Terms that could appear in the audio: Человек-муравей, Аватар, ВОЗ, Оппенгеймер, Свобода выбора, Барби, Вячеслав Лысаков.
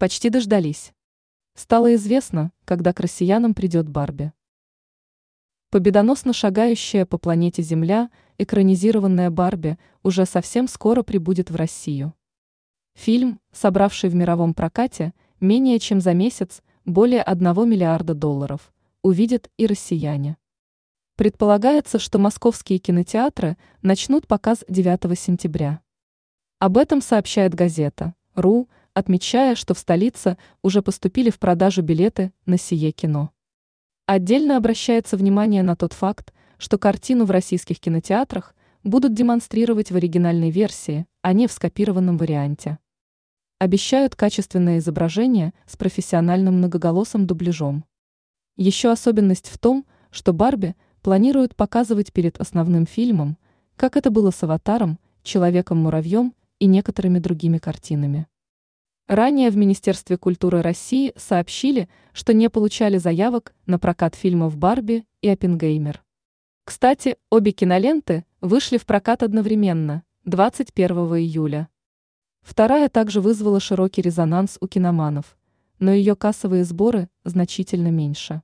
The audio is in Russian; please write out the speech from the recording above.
Почти дождались. Стало известно, когда к россиянам придет Барби. Победоносно шагающая по планете Земля, экранизированная Барби уже совсем скоро прибудет в Россию. Фильм, собравший в мировом прокате менее чем за месяц более $1 миллиарда, увидят и россияне. Предполагается, что московские кинотеатры начнут показ 9 сентября. Об этом сообщает газета «Ру», отмечая, что в столице уже поступили в продажу билеты на сие кино. Отдельно обращается внимание на тот факт, что картину в российских кинотеатрах будут демонстрировать в оригинальной версии, а не в скопированном варианте. Обещают качественное изображение с профессиональным многоголосым дубляжом. Еще особенность в том, что Барби планируют показывать перед основным фильмом, как это было с «Аватаром», «Человеком-муравьем» и некоторыми другими картинами. Ранее в Министерстве культуры России сообщили, что не получали заявок на прокат фильмов «Барби» и «Оппенгеймер». Кстати, обе киноленты вышли в прокат одновременно, 21 июля. Вторая также вызвала широкий резонанс у киноманов, но ее кассовые сборы значительно меньше.